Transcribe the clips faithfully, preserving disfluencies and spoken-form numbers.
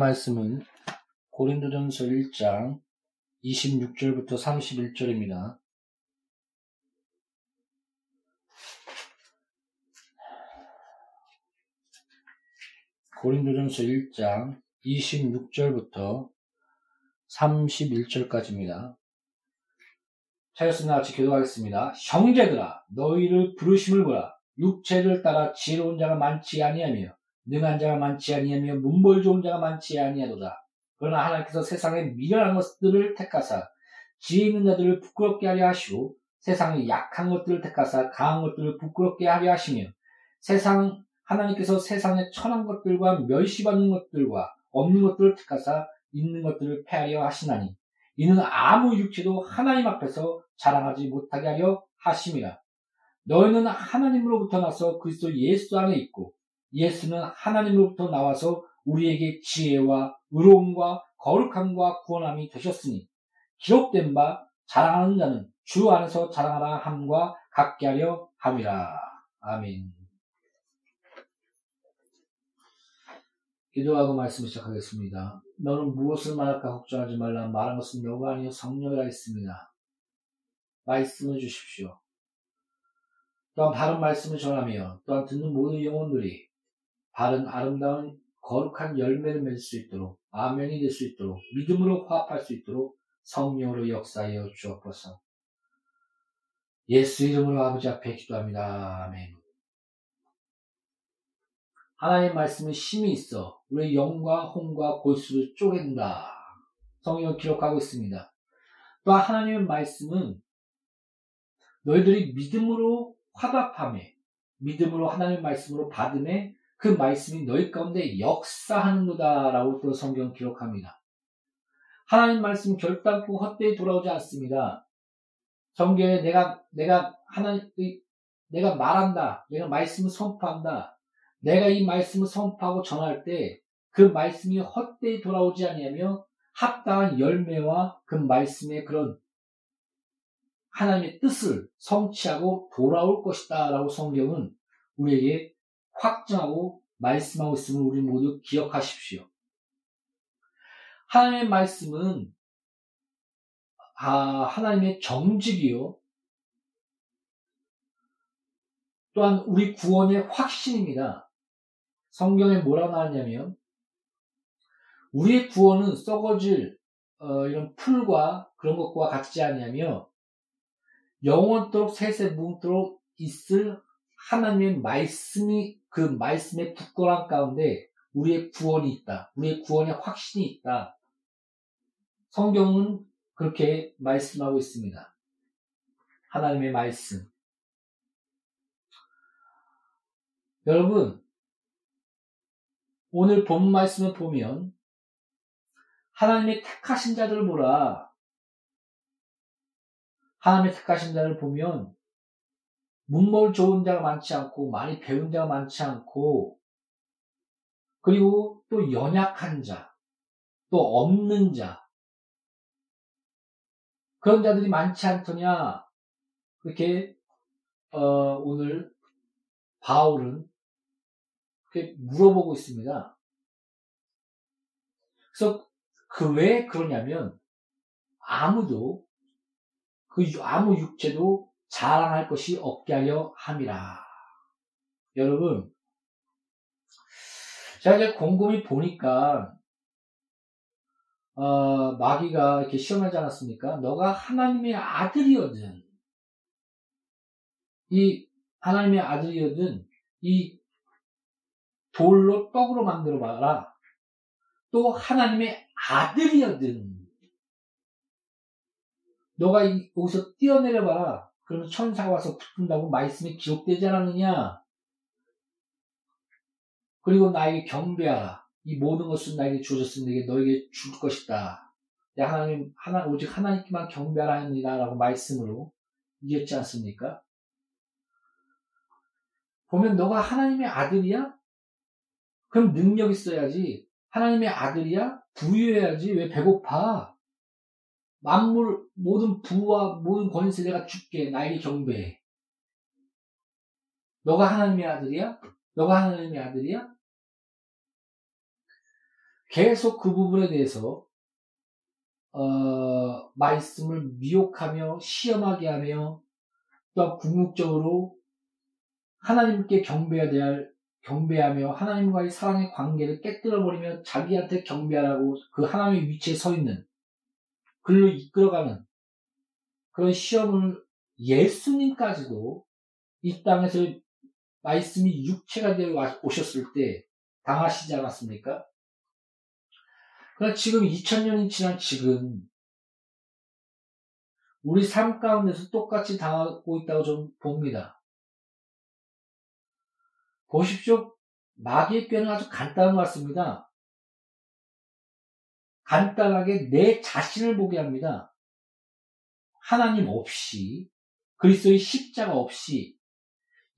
말씀은 고린도전서 일 장 이십육 절부터 삼십일 절입니다. 고린도전서 일 장 이십육 절부터 삼십일 절까지입니다. 차였으나 같이 기도하겠습니다. 형제들아, 너희를 부르심을 보라. 육체를 따라 지혜로운 자가 많지 아니하며 능한 자가 많지 아니하며 문벌 좋은 자가 많지 아니하도다. 그러나 하나님께서 세상의 미련한 것들을 택하사 지혜 있는 자들을 부끄럽게 하려 하시고, 세상의 약한 것들을 택하사 강한 것들을 부끄럽게 하려 하시며, 세상 하나님께서 세상의 천한 것들과 멸시받는 것들과 없는 것들을 택하사 있는 것들을 폐하려 하시나니, 이는 아무 육체도 하나님 앞에서 자랑하지 못하게 하려 하심이라. 너희는 하나님으로부터 나서 그리스도 예수 안에 있고, 예수는 하나님으로부터 나와서 우리에게 지혜와 의로움과 거룩함과 구원함이 되셨으니, 기록된 바 자랑하는 자는 주 안에서 자랑하라 함과 같게 하려 함이라. 아멘. 기도하고 말씀 시작하겠습니다. 너는 무엇을 말할까 걱정하지 말라. 말한 것은 너가 아니요 성령이라 했습니다. 말씀을 주십시오. 또한 바른 말씀을 전하며 또한 듣는 모든 영혼들이 바른 아름다운 거룩한 열매를 맺을 수 있도록, 아멘이 될 수 있도록, 믿음으로 화합할 수 있도록 성령으로 역사하여 주옵소서. 예수 이름으로 아버지 앞에 기도합니다. 아멘. 하나님의 말씀은 힘이 있어 우리의 영과 혼과 골수를 쪼갠다. 성경은 기록하고 있습니다. 또한 하나님의 말씀은 너희들이 믿음으로 화답함에, 믿음으로 하나님의 말씀으로 받음에 그 말씀이 너희 가운데 역사하는도다 라고 또 성경 기록합니다. 하나님 말씀 결단코 헛되이 돌아오지 않습니다. 성경에 내가 내가 하나님 내가 말한다, 내가 말씀을 선포한다, 내가 이 말씀을 선포하고 전할 때 그 말씀이 헛되이 돌아오지 아니하며 합당한 열매와 그 말씀의 그런 하나님의 뜻을 성취하고 돌아올 것이다 라고 성경은 우리에게 확증하고 말씀하고 있음을 우리 모두 기억하십시오. 하나님의 말씀은 아, 하나님의 정직이요, 또한 우리 구원의 확신입니다. 성경에 뭐라고 나왔냐면, 우리의 구원은 썩어질 어, 이런 풀과 그런 것과 같지 않냐며 영원토록 세세 무궁토록 있을 하나님의 말씀이, 그 말씀의 굳건함 가운데 우리의 구원이 있다. 우리의 구원의 확신이 있다. 성경은 그렇게 말씀하고 있습니다. 하나님의 말씀. 여러분, 오늘 본 말씀을 보면 하나님의 택하신 자들을 보라. 하나님의 택하신 자를 보면 문벌 좋은 자가 많지 않고, 많이 배운 자가 많지 않고, 그리고 또 연약한 자, 또 없는 자, 그런 자들이 많지 않더냐. 그렇게 어, 오늘 바울은 그렇게 물어보고 있습니다. 그래서 그 왜 그러냐면, 아무도 그 아무 육체도 자랑할 것이 없게 하려 함이라. 여러분, 제가 이제 곰곰이 보니까 어, 마귀가 이렇게 시험하지 않았습니까? 너가 하나님의 아들이거든, 이 하나님의 아들이거든, 이 돌로 떡으로 만들어봐라. 또 하나님의 아들이거든, 너가 여기서 뛰어내려봐라. 그러면 천사가 와서 붙는다고 말씀이 기록되지 않았느냐. 그리고 나에게 경배하라. 이 모든 것은 나에게 주어졌으니 내게 너에게 줄 것이다. 내가 하나님, 하나, 오직 하나님께만 경배하라 합니다 라고 말씀으로 이겼지 않습니까? 보면 너가 하나님의 아들이야? 그럼 능력 있어야지. 하나님의 아들이야? 부유해야지. 왜 배고파? 만물 모든 부와 모든 권세 내가 줄게. 나에게 경배해. 너가 하나님의 아들이야? 너가 하나님의 아들이야? 계속 그 부분에 대해서 어, 말씀을 미혹하며 시험하게 하며 또 궁극적으로 하나님께 경배해야 될 경배하며 하나님과의 사랑의 관계를 깨뜨려버리며 자기한테 경배하라고 그 하나님의 위치에 서 있는 글로 이끌어가는 그런 시험을 예수님까지도 이 땅에서 말씀이 육체가 되어 오셨을 때 당하시지 않았습니까? 그러나 지금 이천 년이 지난 지금 우리 삶 가운데서 똑같이 당하고 있다고 저는 봅니다. 보십시오. 마귀의 꾀는 아주 간단한 것 같습니다. 간단하게 내 자신을 보게 합니다. 하나님 없이, 그리스도의 십자가 없이,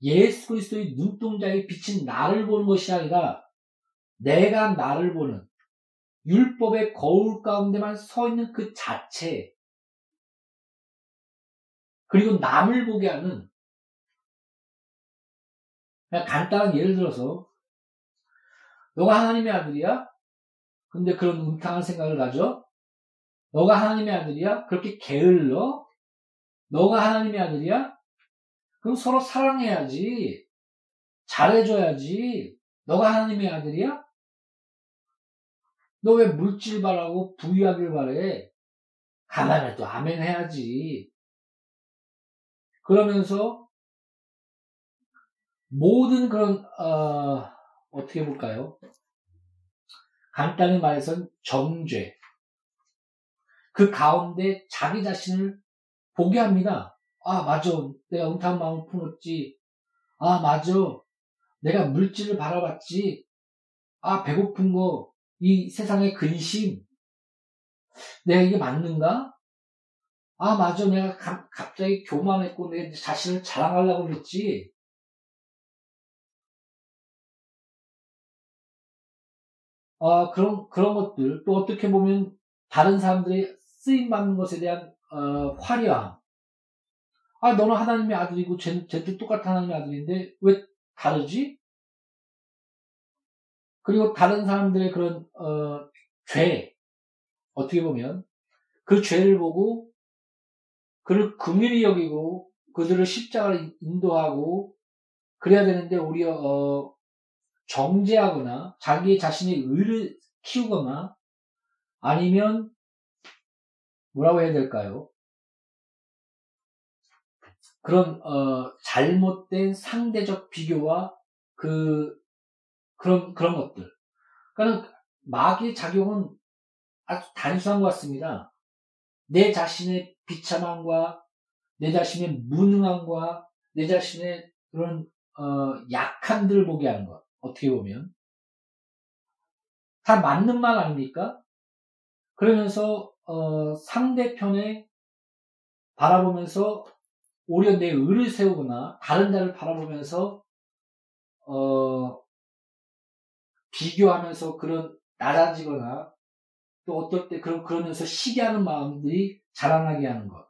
예수 그리스도의 눈동자에 비친 나를 보는 것이 아니라 내가 나를 보는 율법의 거울 가운데만 서 있는 그 자체, 그리고 남을 보게 하는, 간단한 예를 들어서 너가 하나님의 아들이야? 근데 그런 음탕한 생각을 가져? 너가 하나님의 아들이야? 그렇게 게을러? 너가 하나님의 아들이야? 그럼 서로 사랑해야지, 잘해줘야지. 너가 하나님의 아들이야? 너 왜 물질 바라고 부유하길 바래? 가만해도 아멘 해야지. 그러면서 모든 그런 어, 어떻게 볼까요? 간단히 말해서 정죄, 그 가운데 자기 자신을 보게 합니다. 아 맞아, 내가 음탕한 마음을 품었지. 아 맞아, 내가 물질을 바라봤지. 아 배고픈 거, 이 세상의 근심, 내가 이게 맞는가? 아 맞아, 내가 가, 갑자기 교만했고 내 자신을 자랑하려고 그랬지. 어, 그런, 그런 것들, 또 어떻게 보면 다른 사람들의 쓰임받는 것에 대한 어, 화려함. 아, 너는 하나님의 아들이고 쟤, 쟤도 똑같은 하나님의 아들인데 왜 다르지? 그리고 다른 사람들의 그런 어, 죄, 어떻게 보면 그 죄를 보고 그를 긍휼히 여기고 그들을 십자가를 인도하고 그래야 되는데 오히려 어, 정죄하거나 자기 자신의 의를 키우거나 아니면 뭐라고 해야 될까요? 그런 어, 잘못된 상대적 비교와 그 그런 그런 것들. 그러니까 마귀의 작용은 아주 단순한 것 같습니다. 내 자신의 비참함과 내 자신의 무능함과 내 자신의 그런 어, 약함들을 보게 하는 것. 어떻게 보면 다 맞는 말 아닙니까? 그러면서 어, 상대편에 바라보면서 오히려 내 의를 세우거나 다른 자를 바라보면서 어, 비교하면서 그런 낮아지거나 또 어떨 때 그런 그러면서 시기하는 마음들이 자라나게 하는 것.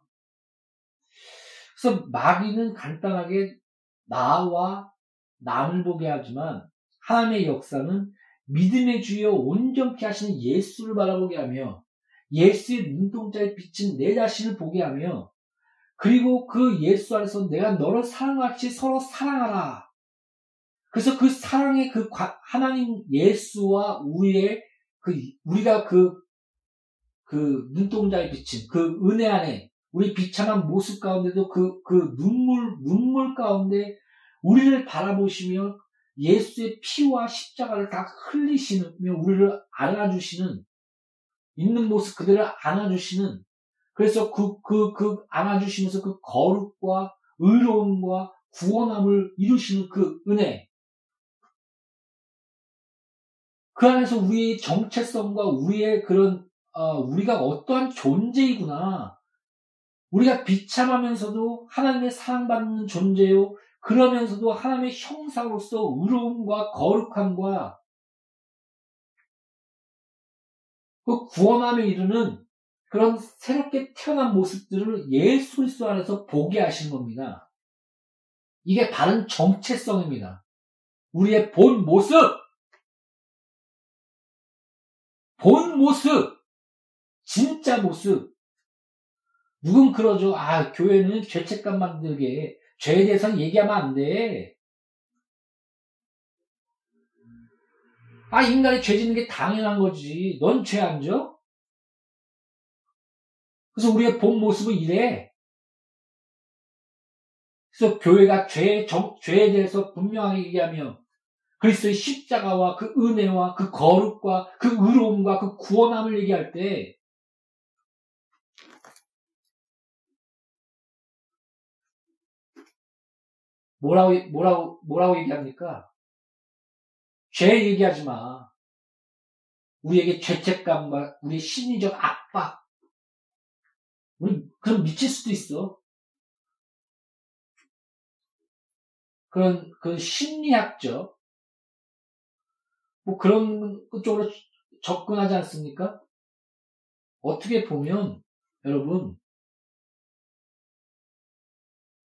그래서 마귀는 간단하게 나와 남을 보게 하지만 하나님의 역사는 믿음의 주여 온전케 하시는 예수를 바라보게 하며 예수의 눈동자에 비친 내 자신을 보게 하며 그리고 그 예수 안에서 내가 너를 사랑같이 서로 사랑하라. 그래서 그 사랑의 그 하나님 예수와 우리의 그 우리가 그, 그 눈동자에 비친 그 은혜 안에 우리 비참한 모습 가운데도 그, 그 눈물, 눈물 가운데 우리를 바라보시며 예수의 피와 십자가를 다 흘리시며 우리를 안아주시는, 있는 모습 그대로 안아주시는, 그래서 그, 그, 그 안아주시면서 그 거룩과 의로움과 구원함을 이루시는 그 은혜. 그 안에서 우리의 정체성과 우리의 그런, 어, 우리가 어떠한 존재이구나. 우리가 비참하면서도 하나님의 사랑받는 존재요. 그러면서도 하나님의 형상으로서 의로움과 거룩함과 그 구원함에 이르는 그런 새롭게 태어난 모습들을 예수 그리스도 안에서 보게 하신 겁니다. 이게 바른 정체성입니다. 우리의 본 모습! 본 모습, 진짜 모습. 누군 그러죠. 아, 교회는 죄책감 만들게, 죄에 대해서는 얘기하면 안 돼. 아, 인간이 죄 짓는 게 당연한 거지. 넌 죄 안 져? 그래서 우리의 본 모습은 이래. 그래서 교회가 죄, 정, 죄에 대해서 분명하게 얘기하며 그리스도의 십자가와 그 은혜와 그 거룩과 그 의로움과 그 구원함을 얘기할 때 뭐라고, 뭐라고, 뭐라고 얘기합니까? 죄 얘기하지 마. 우리에게 죄책감과 우리의 심리적 압박. 우리 그럼 미칠 수도 있어. 그런, 그런 심리학적, 뭐 그런 쪽으로 접근하지 않습니까? 어떻게 보면, 여러분,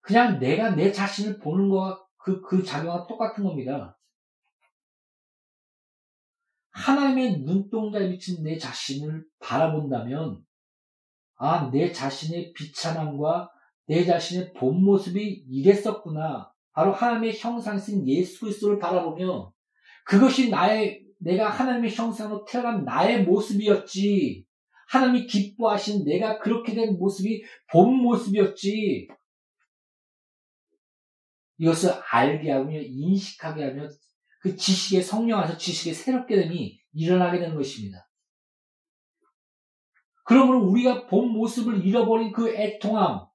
그냥 내가 내 자신을 보는 거와 그, 그 작용과 똑같은 겁니다. 하나님의 눈동자에 비친 내 자신을 바라본다면, 아, 내 자신의 비참함과 내 자신의 본 모습이 이랬었구나. 바로 하나님의 형상이신 예수 그리스도를 바라보며 그것이 나의, 내가 하나님의 형상으로 태어난 나의 모습이었지. 하나님이 기뻐하신 내가 그렇게 된 모습이 본 모습이었지. 이것을 알게 하며 인식하게 하며 그 지식의 성령 안에서 지식의 새롭게 됨이 일어나게 되는 것입니다. 그러므로 우리가 본 모습을 잃어버린 그 애통함,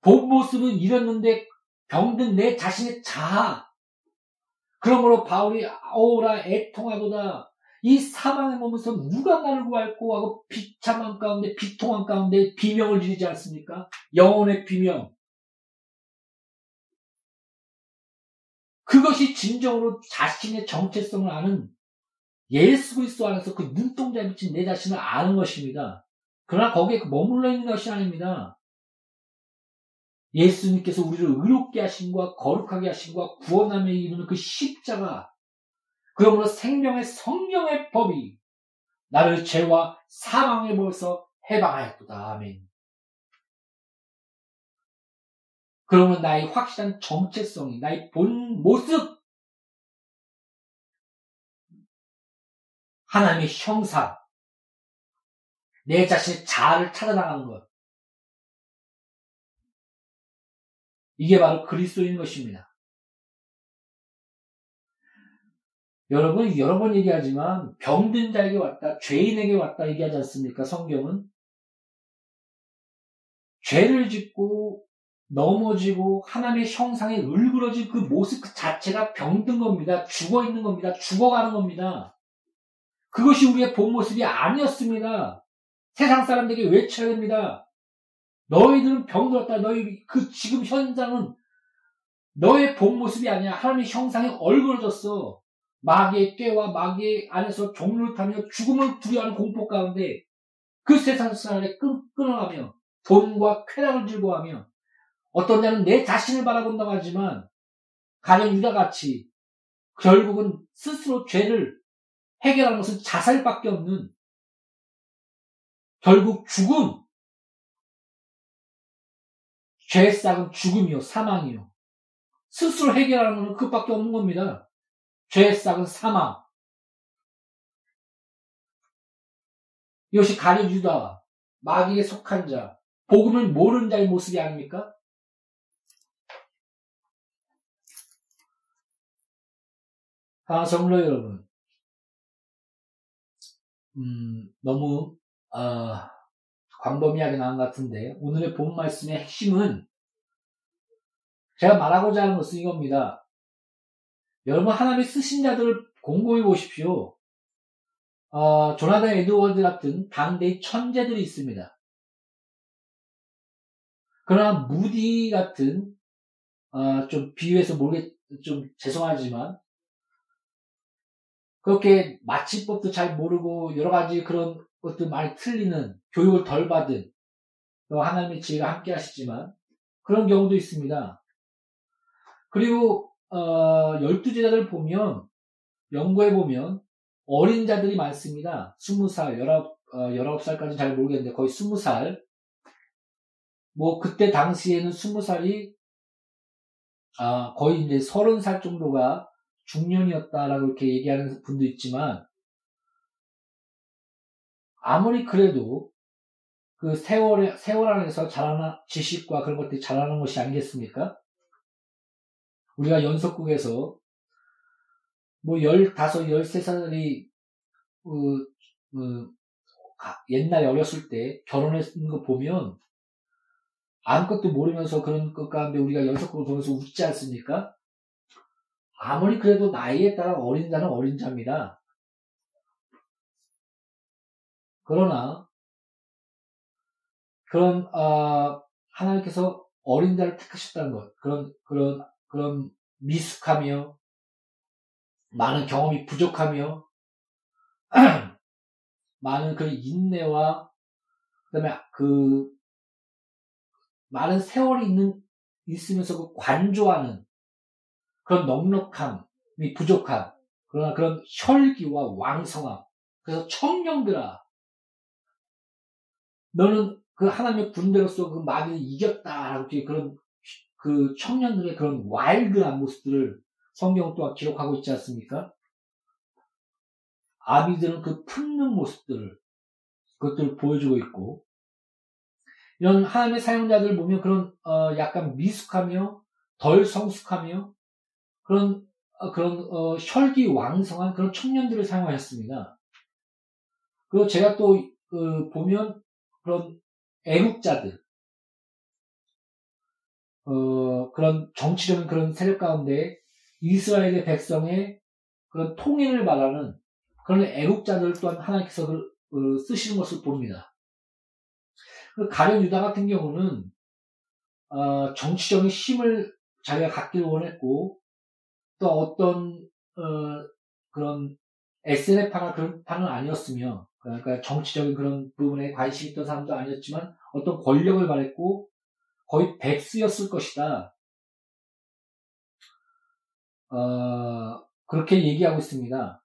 본 모습은 잃었는데 병든 내 자신의 자아, 그러므로 바울이 어우라 애통하도다, 이 사망의 몸에서 누가 나를 구할꼬 하고 비참한 가운데 비통한 가운데 비명을 지르지 않습니까? 영혼의 비명. 그것이 진정으로 자신의 정체성을 아는, 예수 그리스도 안에서 그 눈동자에 비친 내 자신을 아는 것입니다. 그러나 거기에 머물러 있는 것이 아닙니다. 예수님께서 우리를 의롭게 하신과 거룩하게 하신과 구원함에 이르는 그 십자가, 그러므로 생명의 성령의 법이 나를 죄와 사망의 법에서 해방하였도다. 아멘. 그러므로 나의 확실한 정체성이, 나의 본 모습, 하나님의 형상, 내 자신의 자아를 찾아나가는 것, 이게 바로 그리스도인 것입니다. 여러분, 여러 번 얘기하지만 병든 자에게 왔다, 죄인에게 왔다 얘기하지 않습니까? 성경은 죄를 짓고 넘어지고 하나님의 형상에 울그러진 그 모습 그 자체가 병든 겁니다. 죽어 있는 겁니다. 죽어가는 겁니다. 그것이 우리의 본 모습이 아니었습니다. 세상 사람들에게 외쳐야 됩니다. 너희들은 병들었다. 너희 그 지금 현장은 너의 본 모습이 아니야. 하나님의 형상에 얼굴어졌어. 마귀의 꾀와 마귀의 안에서 종로를 타며 죽음을 두려워하는 공포 가운데 그 세상 사람에 끊어가며 돈과 쾌락을 즐거워하며, 어떤 자는 내 자신을 바라본다고 하지만 가령 유다같이 결국은 스스로 죄를 해결하는 것은 자살밖에 없는, 결국 죽음, 죄의 싹은 죽음이요, 사망이요. 스스로 해결하는 것은 그것밖에 없는 겁니다. 죄의 싹은 사망. 이것이 가룟 유다와 마귀에 속한 자, 복음을 모르는 자의 모습이 아닙니까? 아, 성도 여러분, 음, 너무 아. 광범위하게 나온 것 같은데, 오늘의 본 말씀의 핵심은, 제가 말하고자 하는 것은 이겁니다. 여러분, 하나님이 쓰신 자들을 곰곰이 보십시오. 어, 조나단 에드워드 같은 당대의 천재들이 있습니다. 그러나 무디 같은, 어, 좀 비유해서 모르겠, 좀 죄송하지만, 그렇게 마취법도 잘 모르고 여러 가지 그런 것도 많이 틀리는, 교육을 덜 받은, 하나님의 지혜가 함께 하시지만 그런 경우도 있습니다. 그리고 어, 열두 제자들 보면, 연구해 보면 어린 자들이 많습니다. 스무 살, 열아홉, 어, 열아홉 살까지 잘 모르겠는데 거의 스무 살. 뭐 그때 당시에는 스무 살이 아, 거의 이제 서른 살 정도가 중년이었다라고 이렇게 얘기하는 분도 있지만, 아무리 그래도 그 세월에, 세월 안에서 자라는 지식과 그런 것들이 자라는 것이 아니겠습니까? 우리가 연속극에서 뭐 열다섯, 열세 살이 그, 그, 옛날에 어렸을 때 결혼했는 거 보면 아무것도 모르면서 그런 것 가운데 우리가 연속극을 보면서 웃지 않습니까? 아무리 그래도 나이에 따라 어린 자는 어린 자입니다. 그러나 그런 어, 하나님께서 어린 자를 택하셨다는 것, 그런 그런 그런 미숙하며 많은 경험이 부족하며 많은 그런 인내와 그다음에 그 많은 세월이 있는 있으면서 그 관조하는 그런 넉넉함이 부족함, 그러나 그런 혈기와 왕성함. 그래서 청년들아, 너는 그 하나님의 군대로서 그 마귀를 이겼다라고 그런 그 청년들의 그런 와일드한 모습들을 성경 또한 기록하고 있지 않습니까? 아비들은 그 품는 모습들을 그것들을 보여주고 있고, 이런 하나님의 사용자들을 보면 그런 어 약간 미숙하며 덜 성숙하며 그런 어, 그런 어, 혈기왕성한 그런 청년들을 사용하셨습니다. 그리고 제가 또 어, 보면 그런 애국자들, 어, 그런 정치적인 그런 세력 가운데 이스라엘의 백성의 그런 통일을 바라는 그런 애국자들 또한 하나님께서 그, 어, 쓰시는 것을 봅니다. 가룟 유다 같은 경우는 어, 정치적인 힘을 자기가 갖기를 원했고, 또 어떤 어, 그런 에스엔에프파나 그런 파는 아니었으며, 그러니까 정치적인 그런 부분에 관심이 있던 사람도 아니었지만 어떤 권력을 바랬고 거의 백수였을 것이다, 어, 그렇게 얘기하고 있습니다.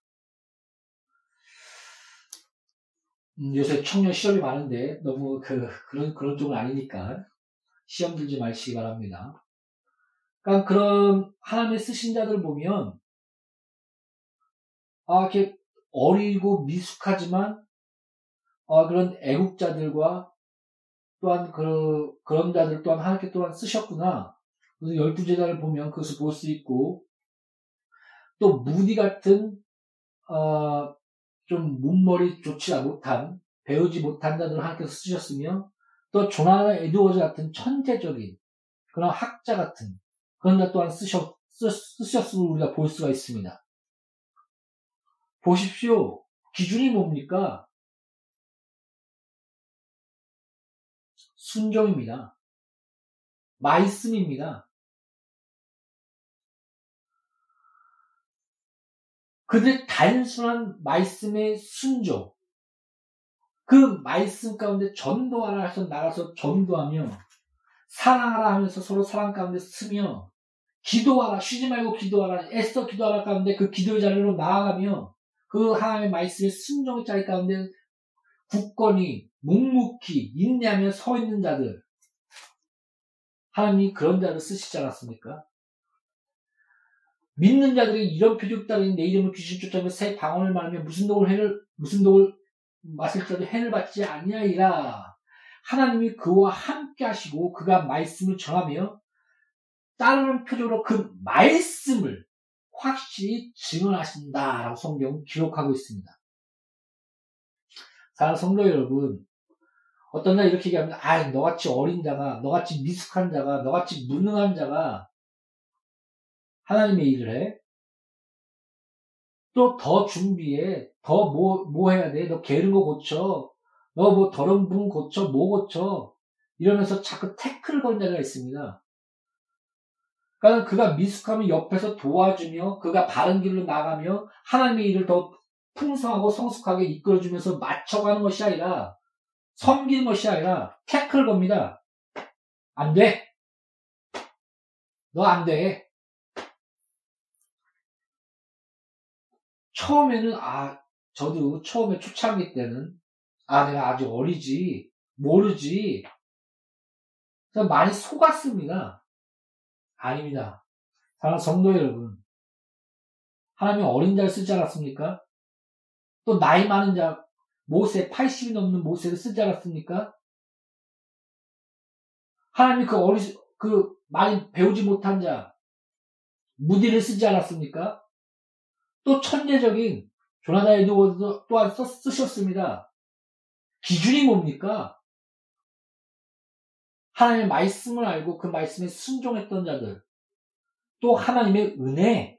음, 요새 청년 시험이 많은데 너무 그 그런 그런 쪽은 아니니까 시험 들지 마시기 바랍니다. 그러니까 그런 하나님의 쓰신 자들을 보면, 아, 이렇게 어리고 미숙하지만, 아, 그런 애국자들과 또한 그, 그런 자들 또한 하나님께 또한 쓰셨구나. 그래서 열두 제자를 보면 그것을 볼 수 있고, 또 무디 같은, 어, 좀 문머리 좋지 못한, 배우지 못한 자들을 하나님께서 쓰셨으며, 또 조나단 에드워즈 같은 천재적인, 그런 학자 같은, 그런 자 또한 쓰셨, 쓰셨을 우리가 볼 수가 있습니다. 보십시오. 기준이 뭡니까? 순종입니다. 말씀입니다. 그들의 단순한 말씀의 순종. 그 말씀 가운데 전도하라 해서 나가서 전도하며, 사랑하라 하면서 서로 사랑 가운데 쓰며, 기도하라, 쉬지 말고 기도하라, 애써 기도하라 가운데 그 기도의 자리로 나아가며, 그 하나님의 말씀의 순종의 자리 가운데 굳건히 묵묵히 인내하며 서 있는 자들, 하나님이 그런 자를 쓰시지 않았습니까? 믿는 자들이 이런 표적 따르니 내 이름을 귀신 쫓아오며 새 방언을 말하며 무슨 독을 해를 무슨 독을 마실 자도 해를 받지 아니하리라. 하나님이 그와 함께 하시고 그가 말씀을 전하며 따르는 표적으로 그 말씀을 확실히 증언하신다라고 성경은 기록하고 있습니다. 사랑하는 성도 여러분, 어떤 날 이렇게 얘기합니다. 아, 너같이 어린 자가, 너같이 미숙한 자가, 너같이 무능한 자가 하나님의 일을 해? 또 더 준비해. 더 뭐, 뭐 해야 돼? 너 게으른 거 고쳐. 너 뭐 더러운 부분 고쳐. 뭐 고쳐. 이러면서 자꾸 태클을 건 자가 있습니다. 그러니까 그가 미숙하면 옆에서 도와주며, 그가 바른 길로 나가며 하나님의 일을 더 풍성하고 성숙하게 이끌어주면서 맞춰가는 것이 아니라, 섬기는 것이 아니라 태클 겁니다. 안 돼. 너 안 돼. 처음에는 아 저도 처음에 초창기 때는 아 내가 아직 어리지 모르지 많이 속았습니다. 아닙니다. 사랑하는 성도 여러분, 하나님 어린 자를 쓰지 않았습니까? 또 나이 많은 자 모세, 팔십이 넘는 모세를 쓰지 않았습니까? 하나님 그 어리, 그 많이 배우지 못한 자 무디를 쓰지 않았습니까? 또 천재적인 조나단 에드워드 또한 써, 쓰셨습니다. 기준이 뭡니까? 하나님의 말씀을 알고 그 말씀에 순종했던 자들, 또 하나님의 은혜,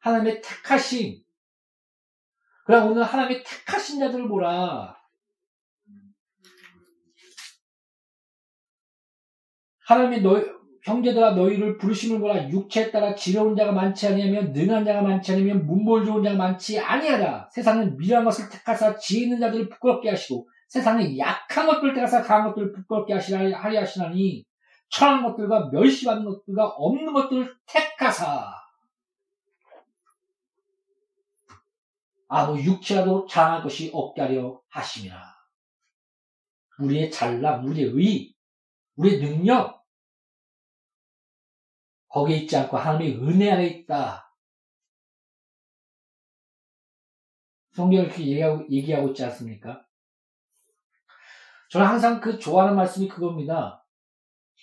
하나님의 택하심. 그럼 오늘 하나님의 택하신 자들을 보라. 하나님의 너희, 형제들아 너희를 부르심을 보라. 육체에 따라 지혜로운 자가 많지 아니하면 능한 자가 많지 아니하면 문벌 좋은 자가 많지 아니하다. 세상은 미련한 것을 택하사 지혜 있는 자들을 부끄럽게 하시고 세상에 약한 것들 택하사 강한 것들을 부끄럽게 하시라 하리 하시나니 천한 것들과 멸시받는 것들과 없는 것들을 택하사. 아무 육체라도 자랑할 것이 없게 하려 하심이라. 우리의 잘남, 우리의 의, 우리의 능력 거기에 있지 않고 하나님의 은혜 안에 있다. 성경을 이렇게 얘기하고, 얘기하고 있지 않습니까? 저는 항상 그 좋아하는 말씀이 그겁니다.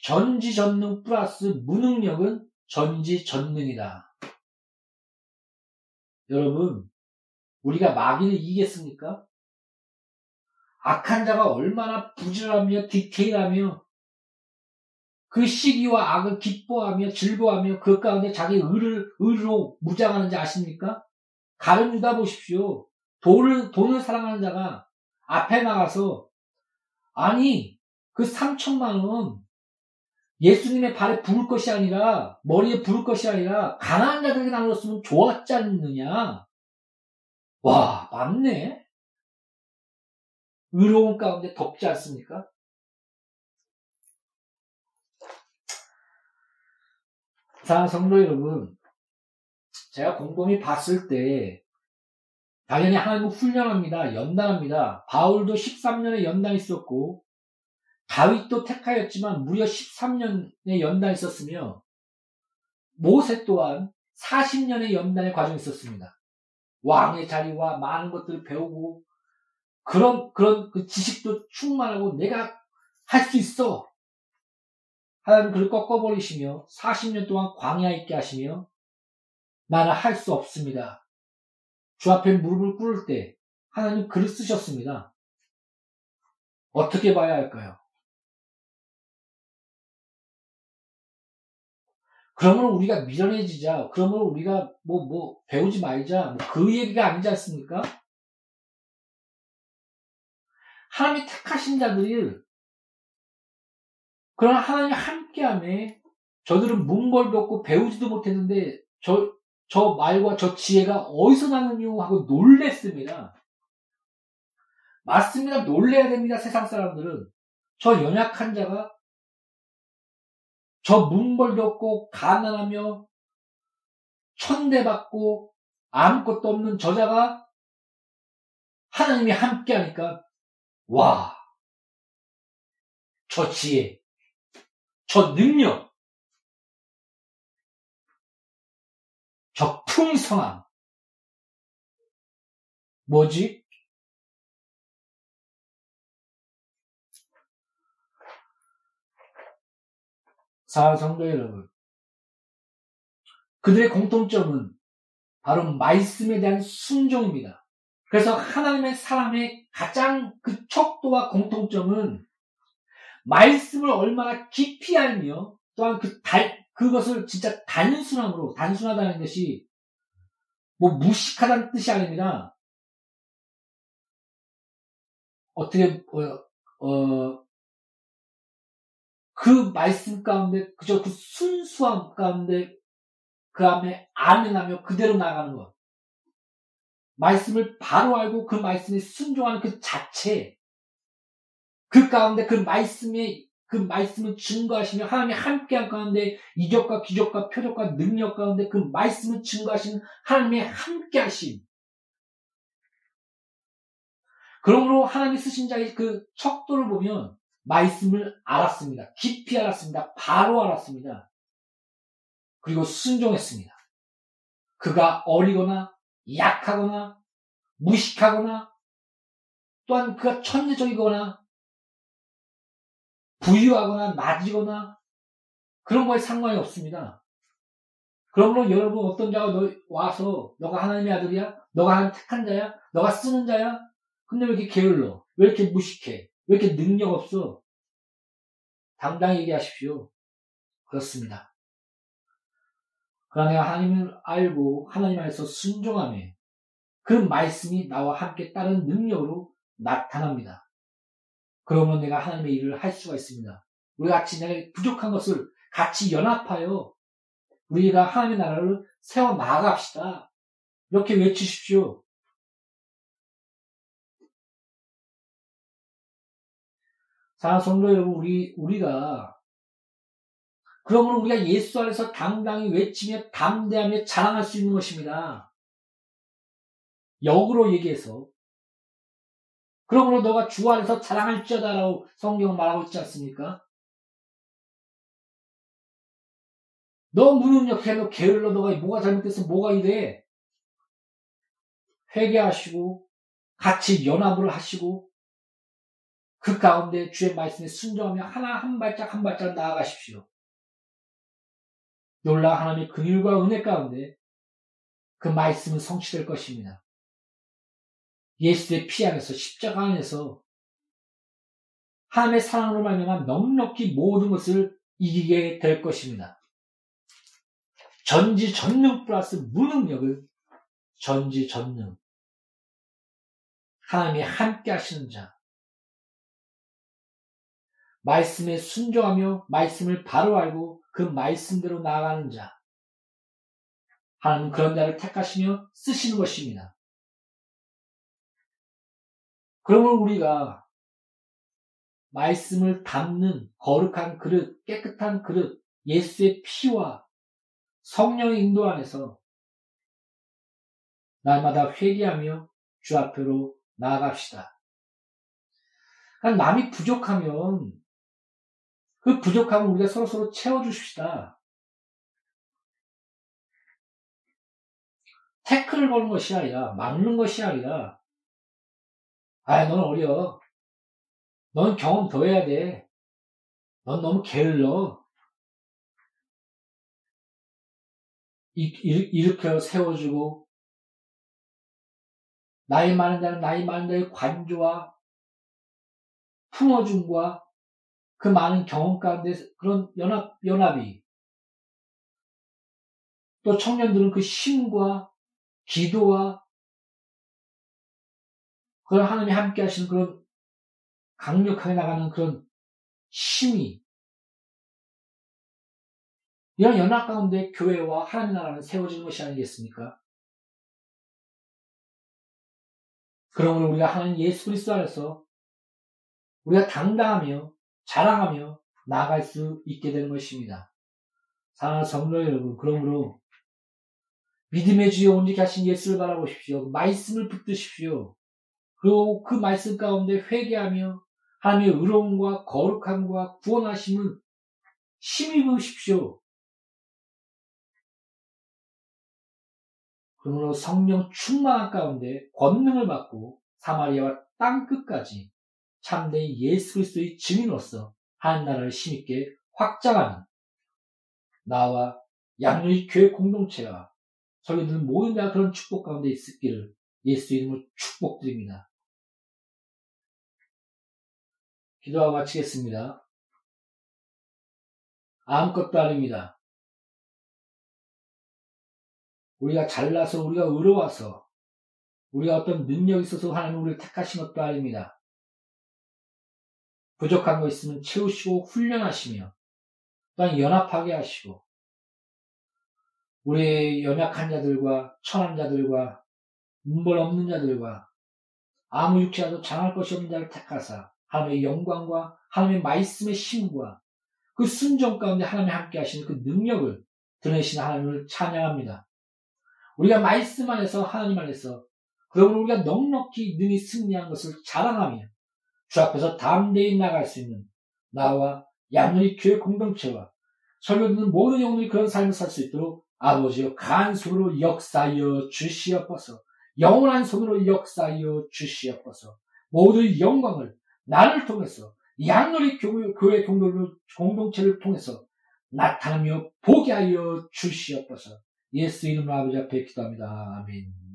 전지전능 플러스 무능력은 전지전능이다. 여러분, 우리가 마귀를 이기겠습니까? 악한 자가 얼마나 부지런하며 디테일하며 그 시기와 악을 기뻐하며 즐거워하며 그 가운데 자기 의를, 의로 무장하는지 아십니까? 가룟유다 보십시오. 돈을, 돈을 사랑하는 자가 앞에 나가서 아니, 그 삼천만 원, 예수님의 발에 부을 것이 아니라, 머리에 부을 것이 아니라, 가난한 자들에게 나눴으면 좋았지 않느냐? 와, 맞네? 의로운 가운데 덥지 않습니까? 사랑하는 성도 여러분, 제가 곰곰이 봤을 때, 당연히 하나님은 훈련합니다. 연단합니다. 바울도 십삼 년의 연단이 있었고 다윗도 택하였지만 무려 십삼 년의 연단이 있었으며 모세 또한 사십 년의 연단의 과정이 있었습니다. 왕의 자리와 많은 것들을 배우고 그런 그런 그 지식도 충만하고 내가 할 수 있어. 하나님 그를 꺾어버리시며 사십 년 동안 광야에 있게 하시며 나는 할 수 없습니다. 주 앞에 무릎을 꿇을 때 하나님 글을 쓰셨습니다. 어떻게 봐야 할까요? 그러므로 우리가 미련해지자, 그러므로 우리가 뭐, 뭐, 배우지 말자, 뭐 그 얘기가 아니지 않습니까? 하나님이 택하신 자들이, 그러나 하나님이 함께하며, 저들은 문벌도 없고 배우지도 못했는데, 저, 저 말과 저 지혜가 어디서 나느냐 하고 놀랬습니다. 맞습니다. 놀래야 됩니다. 세상 사람들은. 저 연약한 자가 저 문벌도 없고 가난하며 천대받고 아무것도 없는 저자가 하나님이 함께하니까 와, 저 지혜, 저 능력, 저 풍성함. 뭐지? 사랑하는 성도 여러분, 그들의 공통점은 바로 말씀에 대한 순종입니다. 그래서 하나님의 사람의 가장 그 척도와 공통점은 말씀을 얼마나 깊이 알며 또한 그 달, 그것을 진짜 단순함으로, 단순하다는 것이, 뭐, 무식하다는 뜻이 아닙니다. 어떻게, 어, 어, 그 말씀 가운데, 그저 그 순수함 가운데, 그 안에 아멘하며 그대로 나가는 것. 말씀을 바로 알고 그 말씀에 순종하는 그 자체. 그 가운데 그 말씀에 그 말씀을 증거하시며 하나님이 함께한 가운데 이적과 기적과 표적과 능력 가운데 그 말씀을 증거하시는 하나님의 함께하심. 그러므로 하나님이 쓰신 자의 그 척도를 보면 말씀을 알았습니다. 깊이 알았습니다. 바로 알았습니다. 그리고 순종했습니다. 그가 어리거나 약하거나 무식하거나 또한 그가 천재적이거나 부유하거나 낮이거나 그런 거에 상관이 없습니다. 그러므로 여러분 어떤 자가 너 와서 너가 하나님의 아들이야? 너가 하나님 택한 자야? 너가 쓰는 자야? 근데 왜 이렇게 게을러? 왜 이렇게 무식해? 왜 이렇게 능력 없어? 당당히 얘기하십시오. 그렇습니다. 그러나 내가 하나님을 알고 하나님 안에서 순종하며 그 말씀이 나와 함께 따른 능력으로 나타납니다. 그러면 내가 하나님의 일을 할 수가 있습니다. 우리 같이 내가 부족한 것을 같이 연합하여 우리가 하나님의 나라를 세워 나갑시다. 이렇게 외치십시오. 사랑하는 성도 여러분, 우리, 우리가, 그러므로 우리가 예수 안에서 당당히 외치며 담대하며 자랑할 수 있는 것입니다. 역으로 얘기해서. 그러므로 너가 주 안에서 자랑할지어다라고 성경은 말하고 있지 않습니까? 너 무능력해, 너 게을러, 너가 뭐가 잘못됐어, 뭐가 이래? 회개하시고, 같이 연합을 하시고, 그 가운데 주의 말씀에 순종하며 하나 한 발짝 한 발짝 나아가십시오. 놀라운 하나님의 긍휼과 은혜 가운데 그 말씀은 성취될 것입니다. 예수의 피 안에서 십자가 안에서 하나님의 사랑으로 말미암아 넉넉히 모든 것을 이기게 될 것입니다. 전지전능 플러스 무능력을 전지전능 하나님이 함께 하시는 자 말씀에 순종하며 말씀을 바로 알고 그 말씀대로 나아가는 자 하나님은 그런 자를 택하시며 쓰시는 것입니다. 그러므로 우리가 말씀을 담는 거룩한 그릇, 깨끗한 그릇, 예수의 피와 성령의 인도 안에서 날마다 회개하며 주 앞으로 나아갑시다. 그러니까 남이 부족하면 그 부족함을 우리가 서로서로 채워주십시다. 태클을 거는 것이 아니라 막는 것이 아니라 아, 넌 어려. 넌 경험 더 해야 돼. 넌 너무 게을러. 일으켜 세워주고 나이 많은 자는 나이 많은 자의 관조와 품어줌과 그 많은 경험 가운데 그런 연합, 연합이 또 청년들은 그 힘과 기도와 그런 하나님이 함께 하시는 그런 강력하게 나가는 그런 힘이 이런 연합 가운데 교회와 하나님의 나라는 세워지는 것이 아니겠습니까? 그러므로 우리가 하나님 예수 그리스도 안에서 우리가 당당하며 자랑하며 나아갈 수 있게 되는 것입니다. 사랑하는 성도 여러분, 그러므로 믿음의 주여 온전히 하신 예수를 바라보십시오. 말씀을 붙드십시오. 그리고 그 말씀 가운데 회개하며 하나님의 의로움과 거룩함과 구원하심을 힘입으십시오. 그러므로 성령 충만한 가운데 권능을 받고 사마리아와 땅끝까지 참된 예수 그리스도의 증인으로서 하나님 나라를 힘있게 확장하는 나와 양누리 교회 공동체와 설교들 모든 다 그런 축복 가운데 있기를 예수 이름으로 축복드립니다. 기도하고 마치겠습니다. 아무것도 아닙니다. 우리가 잘나서 우리가 의로워서 우리가 어떤 능력이 있어서 하나님 우리를 택하신 것도 아닙니다. 부족한 거 있으면 채우시고 훈련하시며 또한 연합하게 하시고 우리의 연약한 자들과 천한 자들과 문벌 없는 자들과 아무 육체라도 장할 것이 없는 자를 택하사 하나님의 영광과 하나님의 말씀의 힘과 그 순종 가운데 하나님이 함께 하시는 그 능력을 드러내시는 하나님을 찬양합니다. 우리가 말씀 안에서 하나님 안에서 그러므로 우리가 넉넉히 능히 승리한 것을 자랑하며 주 앞에서 담대히 나갈 수 있는 나와 양누리 교회 공동체와 설교 듣는 모든 영혼이 그런 삶을 살 수 있도록 아버지여 간수로 역사여 주시옵소서. 영원한 손으로 역사여 주시옵소서. 모든 영광을 나를 통해서 양누리 교회 공동체를 통해서 나타나며 보게 하여 주시옵소서. 예수 이름으로 아버지 앞에 기도합니다. 아멘.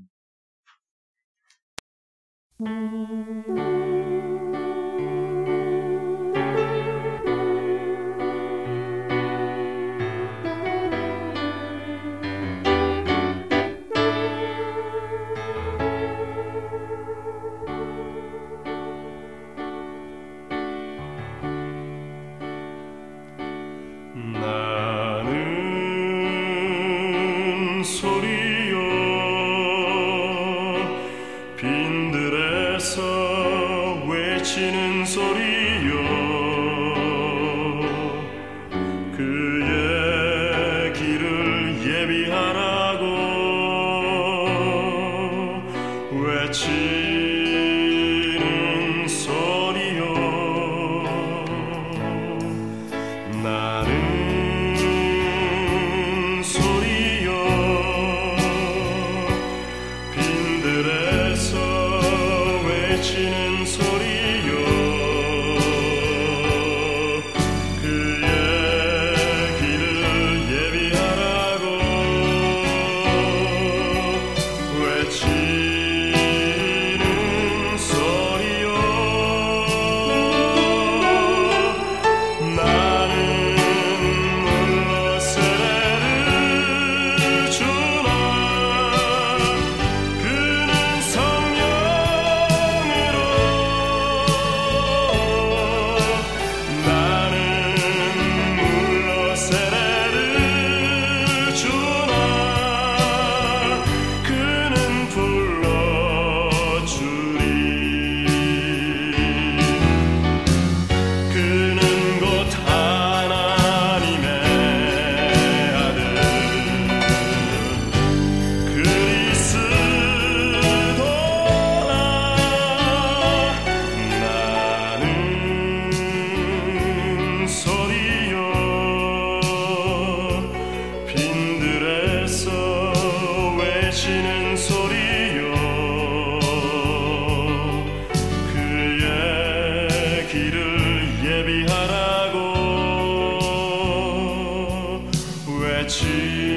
지